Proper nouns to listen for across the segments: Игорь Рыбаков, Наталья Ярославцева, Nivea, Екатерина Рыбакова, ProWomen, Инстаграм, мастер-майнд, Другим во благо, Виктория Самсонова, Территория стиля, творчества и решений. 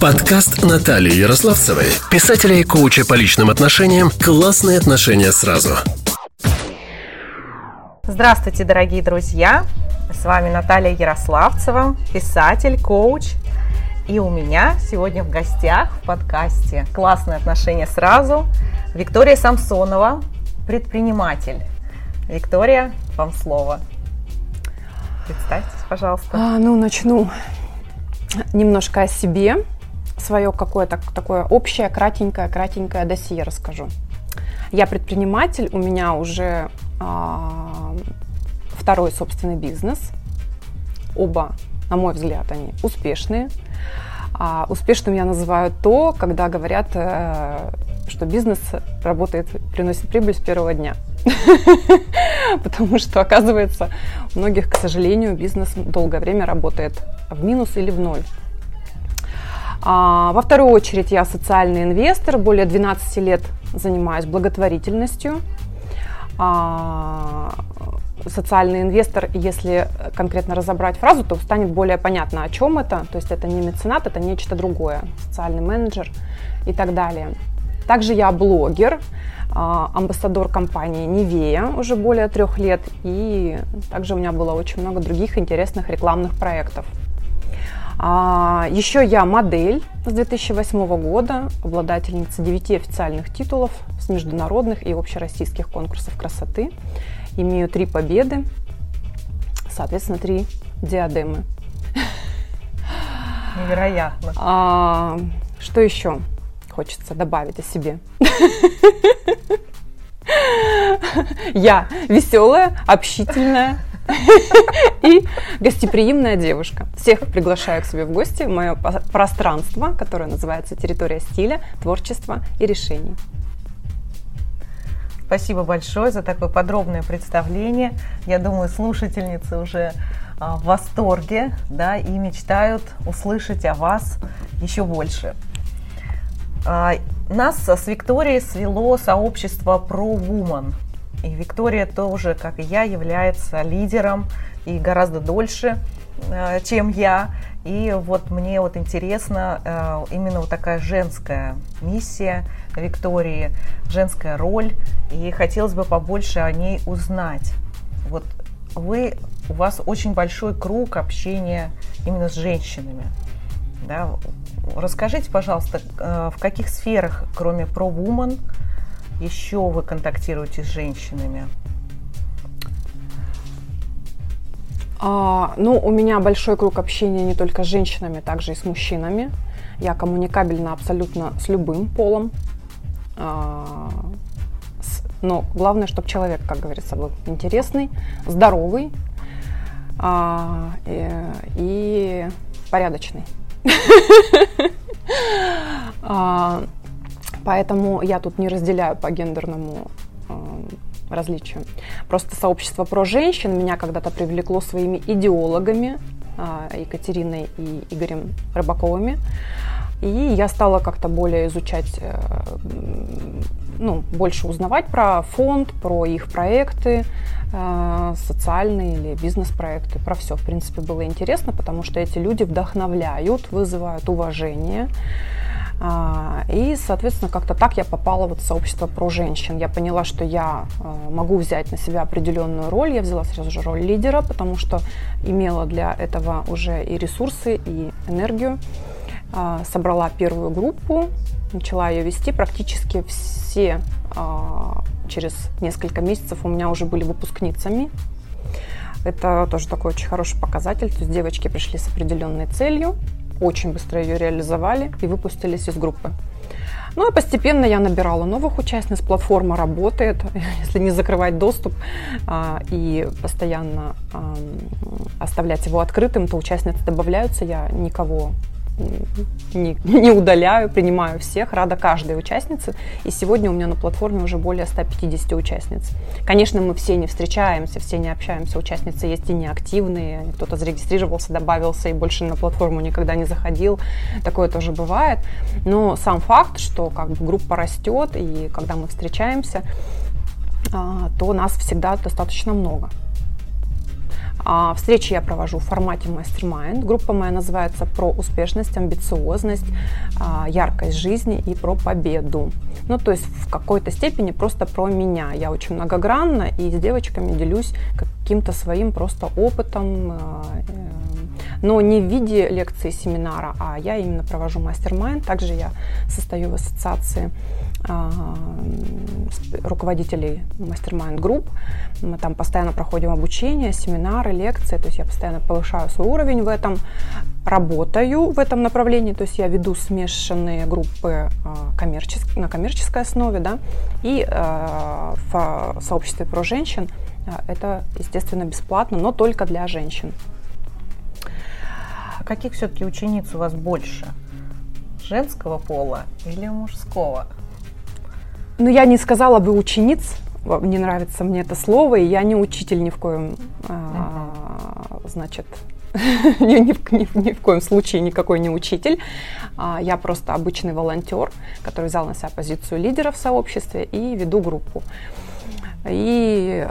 Подкаст Натальи Ярославцевой, писателя и коуча по личным отношениям «Классные отношения сразу». Здравствуйте, дорогие друзья! С вами Наталья Ярославцева, писатель, коуч. И у меня сегодня в гостях в подкасте «Классные отношения сразу» Виктория Самсонова, предприниматель. Виктория, вам слово. Представьтесь, пожалуйста. Начну немножко о себе. Свое какое-то такое общее, кратенькое досье расскажу. Я предприниматель, у меня уже второй собственный бизнес. Оба, на мой взгляд, они успешные. Успешным я называю то, когда говорят, что бизнес работает, приносит прибыль с первого дня. Потому что, оказывается, у многих, к сожалению, бизнес долгое время работает в минус или в ноль. Во вторую очередь, я социальный инвестор. Более 12 лет занимаюсь благотворительностью. Социальный инвестор, если конкретно разобрать фразу, то станет более понятно, о чем это. То есть это не меценат, это нечто другое. Социальный менеджер и так далее. Также я блогер, амбассадор компании Nivea уже более 3 лет. И также у меня было очень много других интересных рекламных проектов. Еще я модель с 2008 года, обладательница 9 официальных титулов с международных и общероссийских конкурсов красоты. Имею 3 победы, соответственно, 3 диадемы. Невероятно. Что еще хочется добавить о себе? Я веселая, общительная и гостеприимная девушка. Всех приглашаю к себе в гости в мое пространство, которое называется «Территория стиля, творчества и решений». Спасибо большое за такое подробное представление. Я думаю, слушательницы уже в восторге, да, и мечтают услышать о вас еще больше. Нас с Викторией свело сообщество ProWomen. И Виктория тоже, как и я, является лидером и гораздо дольше, чем я. И вот мне вот интересно именно вот такая женская миссия Виктории, женская роль. И хотелось бы побольше о ней узнать. Вот у вас очень большой круг общения именно с женщинами. Да? Расскажите, пожалуйста, в каких сферах, кроме ProWomen, еще вы контактируете с женщинами? У меня большой круг общения не только с женщинами, также и с мужчинами. Я коммуникабельна абсолютно с любым полом. Но главное, чтобы человек, как говорится, был интересный, здоровый и порядочный. Поэтому я тут не разделяю по гендерному различию. Просто сообщество про женщин меня когда-то привлекло своими идеологами Екатериной и Игорем Рыбаковыми. И я стала как-то более изучать, больше узнавать про фонд, про их проекты, социальные или бизнес-проекты. Про все, в принципе, было интересно, потому что эти люди вдохновляют, вызывают уважение. И, соответственно, как-то так я попала в сообщество про женщин. Я поняла, что я могу взять на себя определенную роль. Я взяла сразу же роль лидера, потому что имела для этого уже и ресурсы, и энергию. Собрала первую группу, начала ее вести. Практически все через несколько месяцев у меня уже были выпускницами. Это тоже такой очень хороший показатель. То есть девочки пришли с определенной целью, очень быстро ее реализовали и выпустились из группы. Ну, а постепенно я набирала новых участниц. Платформа работает, если не закрывать доступ и постоянно оставлять его открытым, то участницы добавляются. Я никого не удаляю, принимаю всех, рада каждой участнице. И сегодня у меня на платформе уже более 150 участниц. Конечно, мы все не встречаемся, все не общаемся. Участницы есть и неактивные, кто-то зарегистрировался, добавился и больше на платформу никогда не заходил. Такое тоже бывает. Но сам факт, что как бы группа растет, и когда мы встречаемся, то нас всегда достаточно много. Встречи я провожу в формате мастер-майнд. Группа моя называется «Про успешность, амбициозность, яркость жизни и про победу». Ну, то есть в какой-то степени просто про меня. Я очень многогранна и с девочками делюсь каким-то своим просто опытом, но не в виде лекции, семинара, а я именно провожу мастер-майнд. Также я состою в ассоциации руководителей мастер-майнд групп. Мы там постоянно проходим обучение, семинары, лекции, то есть я постоянно повышаю свой уровень в этом, работаю в этом направлении, то есть я веду смешанные группы на коммерческой основе, да, и в сообществе про женщин это, естественно, бесплатно, но только для женщин. А каких все-таки учениц у вас больше? Женского пола или мужского? Ну, я не сказала бы учениц, не нравится мне это слово, и я не учитель ни в коем, значит, ни в коем случае никакой не учитель. Я просто обычный волонтер, который взял на себя позицию лидера в сообществе и веду группу. И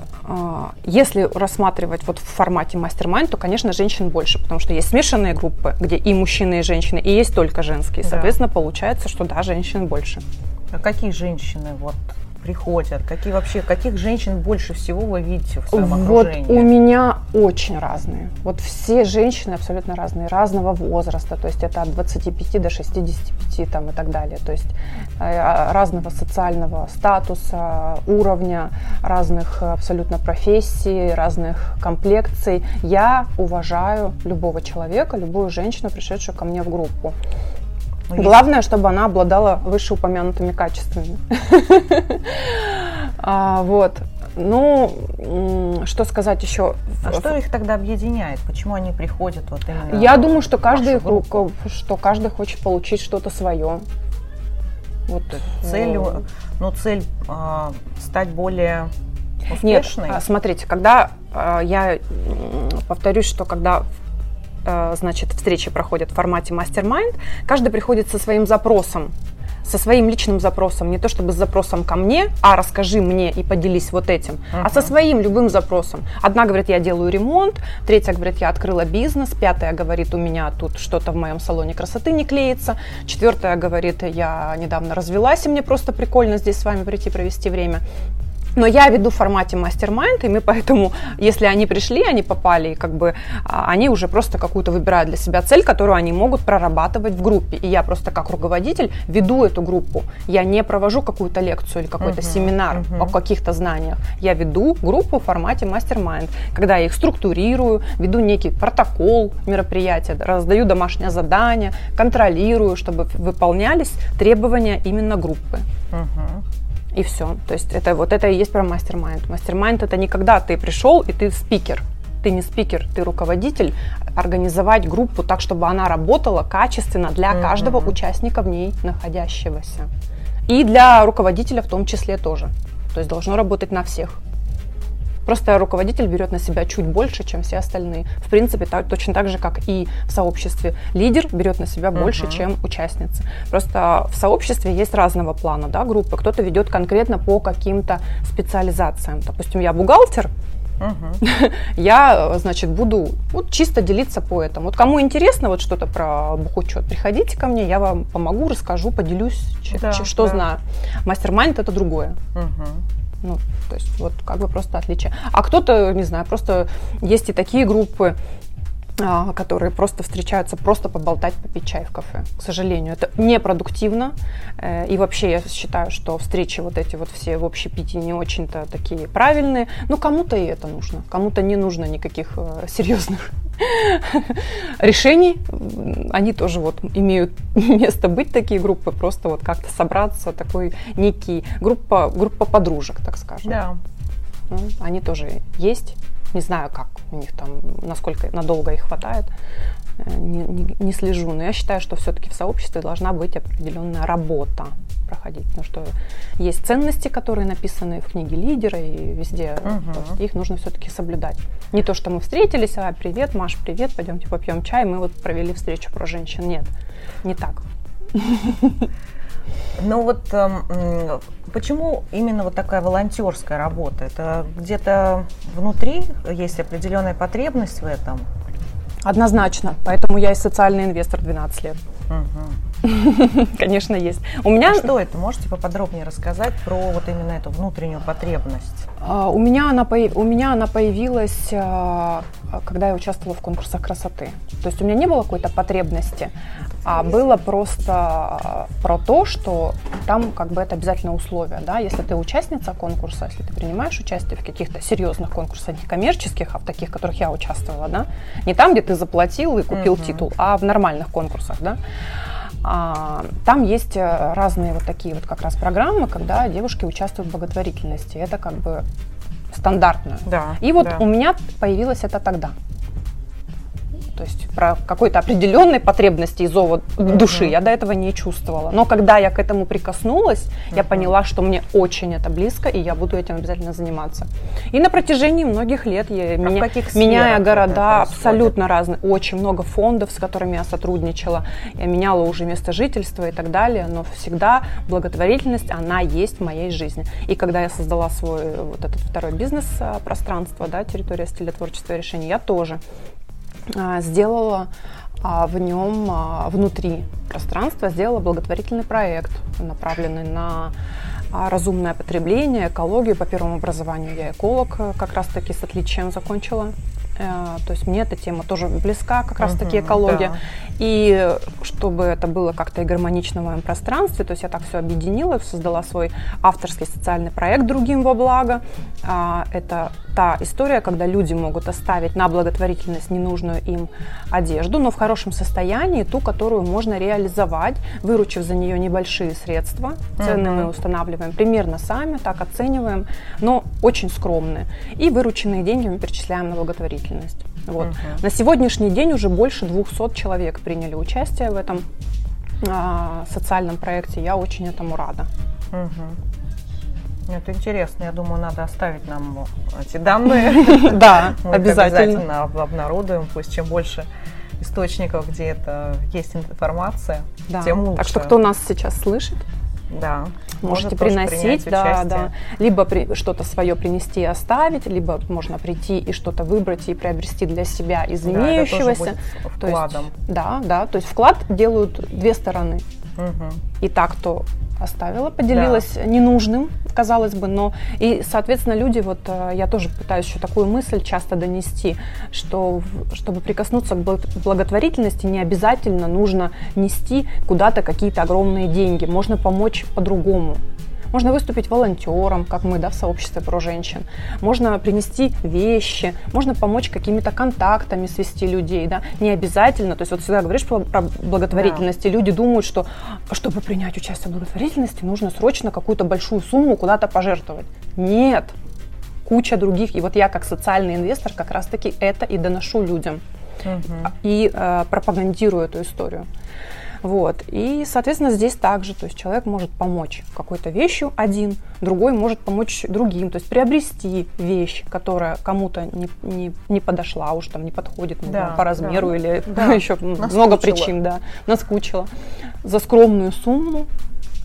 если рассматривать вот в формате мастер-майнд, то, конечно, женщин больше, потому что есть смешанные группы, где и мужчины, и женщины, и есть только женские. Соответственно, да, получается, что да, женщин больше. А какие женщины вот приходят? Какие вообще, каких женщин больше всего вы видите в своем окружении? Вот у меня очень разные. Вот все женщины абсолютно разные, разного возраста. То есть это от 25 до 65 там, и так далее. То есть разного социального статуса, уровня, разных абсолютно профессий, разных комплекций. Я уважаю любого человека, любую женщину, пришедшую ко мне в группу. Главное, чтобы она обладала вышеупомянутыми качествами. Вот. Ну, что сказать еще? А что их тогда объединяет? Почему они приходят вот именно? Я думаю, что каждый хочет получить что-то свое. Вот целью, ну, цель стать более успешной. Нет, смотрите, когда я повторюсь, что когда значит, встречи проходят в формате мастер-майнд, каждый приходит со своим запросом, со своим личным запросом, не то чтобы с запросом ко мне, а расскажи мне и поделись вот этим, а со своим любым запросом. Одна говорит, я делаю ремонт, третья говорит, я открыла бизнес, пятая говорит, у меня тут что-то в моем салоне красоты не клеится, четвертая говорит, я недавно развелась, и мне просто прикольно здесь с вами прийти провести время. Но я веду в формате мастер-майнд, и мы поэтому, если они пришли, они попали, и как бы они уже просто какую-то выбирают для себя цель, которую они могут прорабатывать в группе. И я просто как руководитель веду эту группу. Я не провожу какую-то лекцию или какой-то семинар о каких-то знаниях. Я веду группу в формате мастер-майнд, когда я их структурирую, веду некий протокол мероприятия, раздаю домашнее задание, контролирую, чтобы выполнялись требования именно группы. И все. То есть это вот это и есть про мастер-майнд. Мастер-майнд – это не когда ты пришел и ты спикер. Ты не спикер, ты руководитель. Организовать группу так, чтобы она работала качественно для каждого участника в ней находящегося. И для руководителя в том числе тоже. То есть должно работать на всех. Просто руководитель берет на себя чуть больше, чем все остальные. В принципе, точно так же, как и в сообществе. Лидер берет на себя больше, чем участницы. Просто в сообществе есть разного плана, да, группы. Кто-то ведет конкретно по каким-то специализациям. Допустим, я бухгалтер, я, значит, буду вот чисто делиться по этому. Вот кому интересно вот что-то про бухучет, приходите ко мне, я вам помогу, расскажу, поделюсь, что знаю. Мастер-майнд – это другое. Ну, то есть вот как бы просто отличие. А кто-то, не знаю, просто есть и такие группы, которые просто встречаются, просто поболтать, попить чай в кафе. К сожалению, это непродуктивно. И вообще я считаю, что встречи вот эти вот все в общепите не очень-то такие правильные. Но кому-то и это нужно. Кому-то не нужно никаких серьезных решений. Они тоже вот имеют место быть, такие группы. Просто вот как-то собраться, такой некий группа подружек, так скажем. Да. Они тоже есть. Не знаю, как у них там, насколько надолго их хватает, не слежу. Но я считаю, что все-таки в сообществе должна быть определенная работа проходить. Потому что есть ценности, которые написаны в книге лидера и везде. Их нужно все-таки соблюдать. Не то, что мы встретились, а привет, Маш, привет, пойдемте попьем чай, мы вот провели встречу про женщин. Нет, не так. Ну вот почему именно вот такая волонтерская работа? Это где-то внутри есть определенная потребность в этом? Однозначно. Поэтому я и социальный инвестор 12 лет. Конечно, есть. У меня... Что это? Можете поподробнее рассказать про вот именно эту внутреннюю потребность? У меня она появилась, когда я участвовала в конкурсах красоты. То есть у меня не было какой-то потребности, а было просто про то, что там как бы это обязательно условие. Да? Если ты участница конкурса, если ты принимаешь участие в каких-то серьезных конкурсах, не коммерческих, а в таких, в которых я участвовала, да? Не там, где ты заплатил и купил титул, а в нормальных конкурсах, да? Там есть разные вот такие вот как раз программы, когда девушки участвуют в благотворительности. Это как бы стандартно. Да, и вот у меня появилось это тогда. То есть про какой-то определенной потребности и зова души я до этого не чувствовала. Но когда я к этому прикоснулась, я поняла, что мне очень это близко, и я буду этим обязательно заниматься. И на протяжении многих лет, я меняя города, абсолютно разные, очень много фондов, с которыми я сотрудничала, я меняла уже место жительства и так далее, но всегда благотворительность, она есть в моей жизни. И когда я создала свой вот этот второй бизнес-пространство, да, территория стиля, творчества и решений, я тоже сделала в нем, внутри пространства, сделала благотворительный проект, направленный на разумное потребление, экологию. По первому образованию я эколог, как раз таки с отличием закончила. То есть мне эта тема тоже близка, как раз таки экология. Да. И чтобы это было как-то и гармонично в моем пространстве, то есть я так все объединила, создала свой авторский социальный проект «Другим во благо». Это та история, когда люди могут оставить на благотворительность ненужную им одежду, но в хорошем состоянии, ту, которую можно реализовать, выручив за нее небольшие средства. Цены мы устанавливаем примерно сами, так оцениваем, но очень скромные. И вырученные деньги мы перечисляем на благотворительность. Вот. На сегодняшний день уже больше 200 человек приняли участие в этом социальном проекте. Я очень этому рада. Это интересно. Я думаю, надо оставить нам эти данные. Да, обязательно. Мы их обязательно обнародуем. Пусть чем больше источников, где это есть информация, тем лучше. Так что кто нас сейчас слышит, можете приносить, либо что-то свое принести и оставить, либо можно прийти и что-то выбрать и приобрести для себя из имеющегося. То есть, то есть вклад делают две стороны. И та, кто оставила, поделилась ненужным, казалось бы, но и, соответственно, люди, вот я тоже пытаюсь еще такую мысль часто донести, что чтобы прикоснуться к благотворительности, не обязательно нужно нести куда-то какие-то огромные деньги, можно помочь по-другому. Можно выступить волонтером, как мы, в сообществе про женщин. Можно принести вещи, можно помочь какими-то контактами свести людей, Не обязательно, то есть вот всегда говоришь про благотворительность, и люди думают, что чтобы принять участие в благотворительности, нужно срочно какую-то большую сумму куда-то пожертвовать. Нет, куча других. И вот я как социальный инвестор как раз-таки это и доношу людям. И пропагандирую эту историю. Вот. И, соответственно, здесь также, то есть человек может помочь какой-то вещью один, другой может помочь другим, то есть приобрести вещь, которая кому-то не подошла, уж там не подходит по размеру или еще наскучила. Много причин, наскучила, за скромную сумму,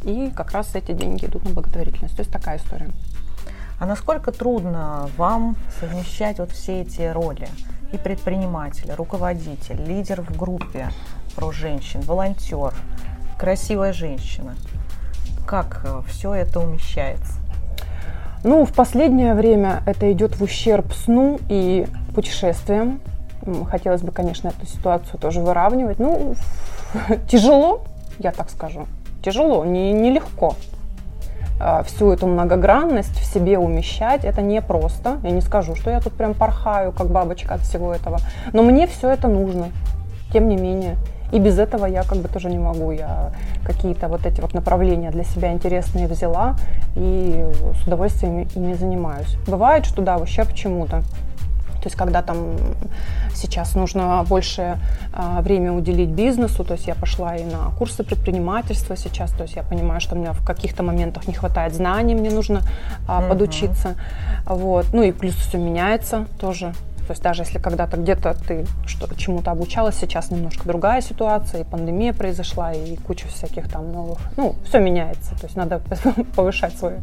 и как раз эти деньги идут на благотворительность. То есть такая история. А насколько трудно вам совмещать вот все эти роли? И предприниматель, руководитель, лидер в группе про женщин, волонтер, красивая женщина. Как все это умещается? Ну, в последнее время это идет в ущерб сну и путешествиям. Хотелось бы, конечно, эту ситуацию тоже выравнивать. Ну, тяжело, я так скажу. Тяжело, нелегко. Всю эту многогранность в себе умещать, это непросто. Я не скажу, что я тут прям порхаю, как бабочка от всего этого. Но мне все это нужно, тем не менее. И без этого я как бы тоже не могу. Я какие-то вот эти вот направления для себя интересные взяла и с удовольствием ими занимаюсь. Бывает, что в ущерб чему-то. То есть, когда там сейчас нужно больше время уделить бизнесу, то есть я пошла и на курсы предпринимательства сейчас, то есть я понимаю, что у меня в каких-то моментах не хватает знаний, мне нужно подучиться. Вот. Ну и плюс все меняется тоже. То есть даже если когда-то где-то ты чему-то обучалась, сейчас немножко другая ситуация, и пандемия произошла, и куча всяких там новых... Ну, все меняется, то есть надо повышать свои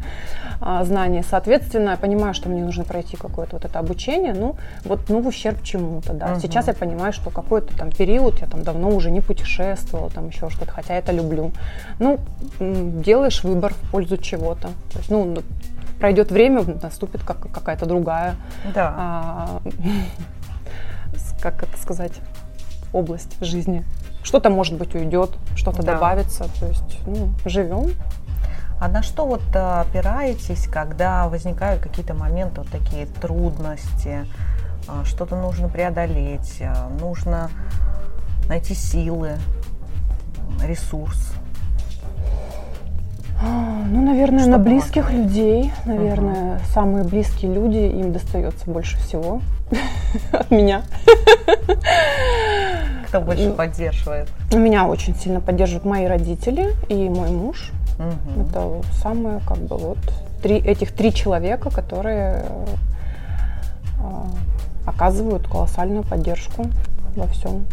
знания. Соответственно, я понимаю, что мне нужно пройти какое-то вот это обучение, ну в ущерб чему-то, да. Угу. Сейчас я понимаю, что какой-то там период, я там давно уже не путешествовала, там еще что-то, хотя это люблю. Ну, делаешь выбор в пользу чего-то. То есть, ну, пройдет время, наступит какая-то другая, да. Как это сказать, область жизни. Что-то, может быть, уйдет, что-то да. добавится, то есть живем. А на что вот опираетесь, когда возникают какие-то моменты, вот такие трудности, что-то нужно преодолеть, нужно найти силы, ресурс? Ну, наверное, что на близких людей. Наверное, самые близкие люди, им достается больше всего от меня. Кто больше поддерживает? Меня очень сильно поддерживают мои родители и мой муж. Это самые, как бы, вот этих три человека, которые оказывают колоссальную поддержку во всем.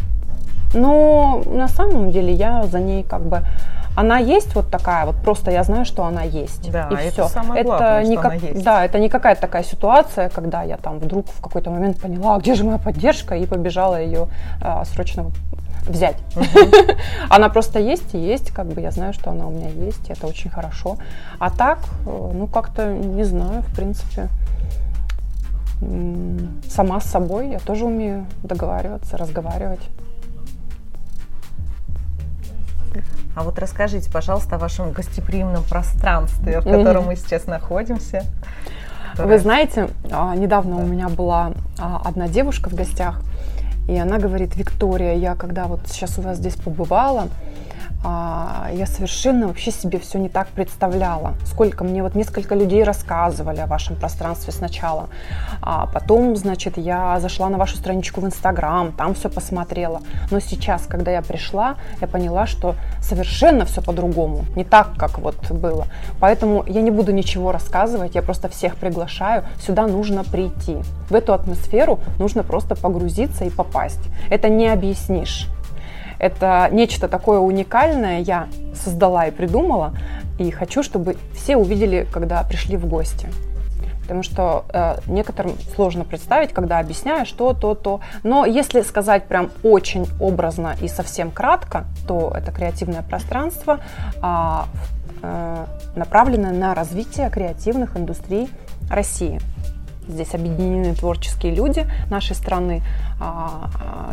Но на самом деле я за ней как бы... Она есть вот такая, вот просто я знаю, что она есть. Да, и это все. Самое главное, это что она есть. Да, это не какая-то такая ситуация, когда я там вдруг в какой-то момент поняла, где же моя поддержка, и побежала ее срочно взять. Угу. Она просто есть и есть, как бы я знаю, что она у меня есть, это очень хорошо. А так, ну как-то не знаю, в принципе, сама с собой я тоже умею договариваться, разговаривать. А вот расскажите, пожалуйста, о вашем гостеприимном пространстве, в котором мы сейчас находимся. Вы знаете, недавно у меня была одна девушка в гостях, и она говорит: Виктория, я когда вот сейчас у вас здесь побывала, я совершенно вообще себе все не так представляла. Сколько мне вот несколько людей рассказывали о вашем пространстве сначала, а потом, значит, я зашла на вашу страничку в Инстаграм, там все посмотрела. Но сейчас, когда я пришла, я поняла, что совершенно все по-другому, не так, как вот было. Поэтому я не буду ничего рассказывать, я просто всех приглашаю. Сюда нужно прийти. В эту атмосферу нужно просто погрузиться и попасть. Это не объяснишь. Это нечто такое уникальное я создала и придумала, и хочу, чтобы все увидели, когда пришли в гости. Потому что некоторым сложно представить, когда объясняешь то. Но если сказать прям очень образно и совсем кратко, то это креативное пространство, направленное на развитие креативных индустрий России. Здесь объединены творческие люди нашей страны,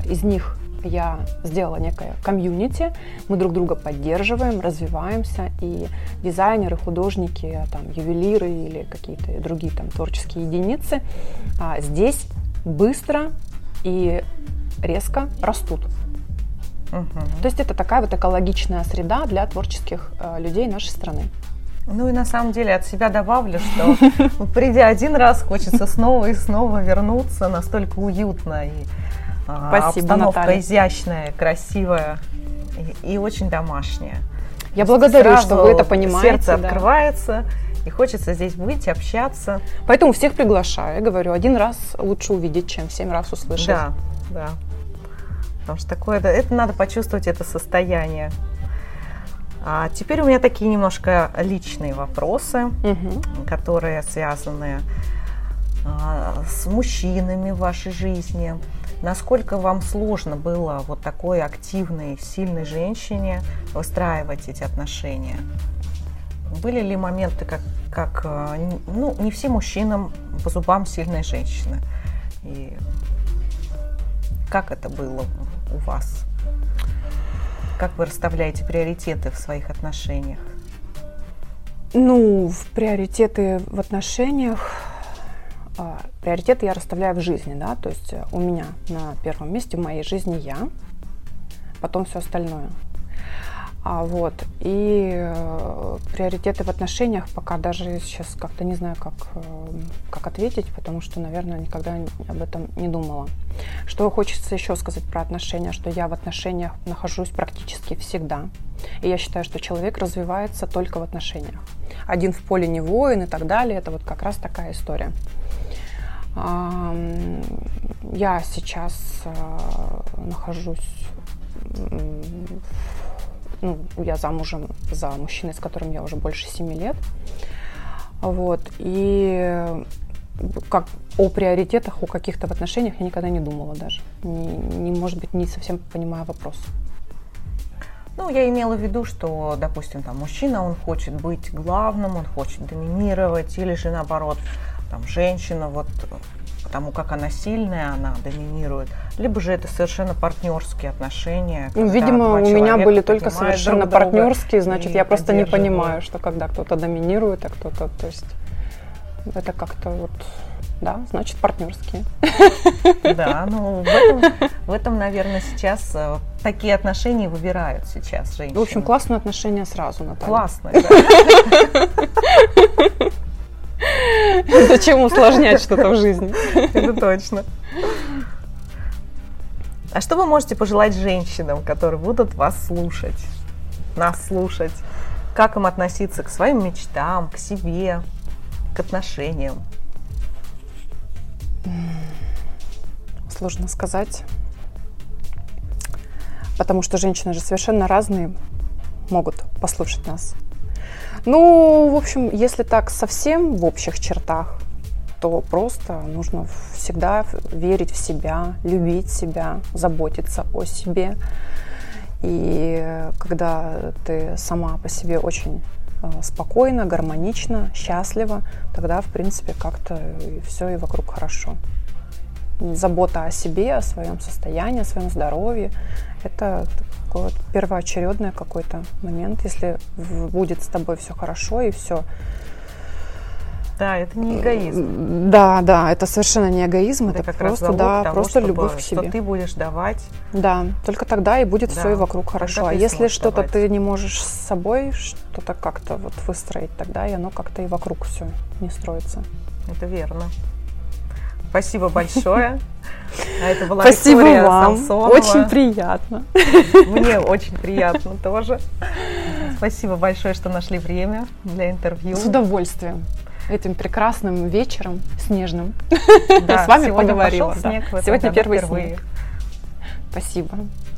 из них я сделала некое комьюнити, мы друг друга поддерживаем, развиваемся, и дизайнеры, художники, там, ювелиры или какие-то другие там творческие единицы здесь быстро и резко растут. То есть это такая вот экологичная среда для творческих людей нашей страны. Ну и на самом деле от себя добавлю, что придя один раз, хочется снова и снова вернуться, настолько уютно и... Спасибо, обстановка Наталья. Изящная, красивая и очень домашняя. Я благодарю, что вы это понимаете. Сердце открывается, и хочется здесь быть, общаться. Поэтому всех приглашаю. Я говорю, один раз лучше увидеть, чем 7 раз услышать. Да. Потому что такое, это надо почувствовать, это состояние. А теперь у меня такие немножко личные вопросы, которые связаны с мужчинами в вашей жизни. Насколько вам сложно было вот такой активной, сильной женщине выстраивать эти отношения? Были ли моменты, как не всем мужчинам по зубам сильная женщина? И как это было у вас? Как вы расставляете приоритеты в своих отношениях? Ну, в приоритеты в отношениях... Приоритеты я расставляю в жизни, да, то есть у меня на первом месте в моей жизни я, потом все остальное. Вот, и приоритеты в отношениях пока даже сейчас как-то не знаю, как ответить, потому что, наверное, никогда об этом не думала. Что хочется еще сказать про отношения, что я в отношениях нахожусь практически всегда. И я считаю, что человек развивается только в отношениях. Один в поле не воин и так далее, это вот как раз такая история. Я сейчас нахожусь, ну, я замужем за мужчиной, с которым я уже больше 7 лет. Вот. И как о приоритетах, о каких-то в отношениях я никогда не думала даже. Может быть, не совсем понимаю вопрос. Ну, я имела в виду, что, допустим, там, мужчина, он хочет быть главным, он хочет доминировать, или же, наоборот, там, женщина, вот, потому как она сильная, она доминирует. Либо же это совершенно партнерские отношения. Видимо, у меня были только совершенно партнерские, значит, я просто не понимаю, что когда кто-то доминирует, а кто-то, то есть, это как-то вот... Да, значит, партнерские. Да, ну в этом, наверное, сейчас такие отношения выбирают сейчас женщины. В общем, классные отношения сразу, Наталья. Классные, да. Зачем усложнять что-то в жизни? Это точно. А что вы можете пожелать женщинам, которые будут вас слушать, нас слушать? Как им относиться к своим мечтам, к себе, к отношениям? Сложно сказать, потому что женщины же совершенно разные могут послушать нас. Ну, в общем, если так совсем в общих чертах, то просто нужно всегда верить в себя, любить себя, заботиться о себе. И когда ты сама по себе очень спокойно, гармонично, счастливо, тогда, в принципе, как-то все и вокруг хорошо. Забота о себе, о своем состоянии, о своем здоровье – это такой вот первоочередный какой-то момент. Если будет с тобой все хорошо и все… Да, это не эгоизм. Да, это совершенно не эгоизм, это просто, да, просто любовь к себе. Что ты будешь давать. Да, только тогда и будет все и вокруг хорошо. А если что-то ты не можешь с собой что-то как-то вот выстроить, тогда и оно как-то и вокруг все не строится. Это верно. Спасибо большое. А это была Виктория Самсонова. Очень приятно. Мне очень приятно тоже. Спасибо большое, что нашли время для интервью. С удовольствием. Этим прекрасным вечером снежным. Да, я с вами поговорила. Снег, да. Сегодня первый снег.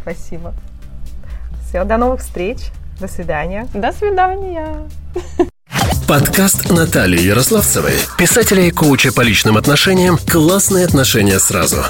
Спасибо. Все, до новых встреч. До свидания. До свидания. Подкаст Натальи Ярославцевой, писателя и коуча по личным отношениям «Классные отношения сразу».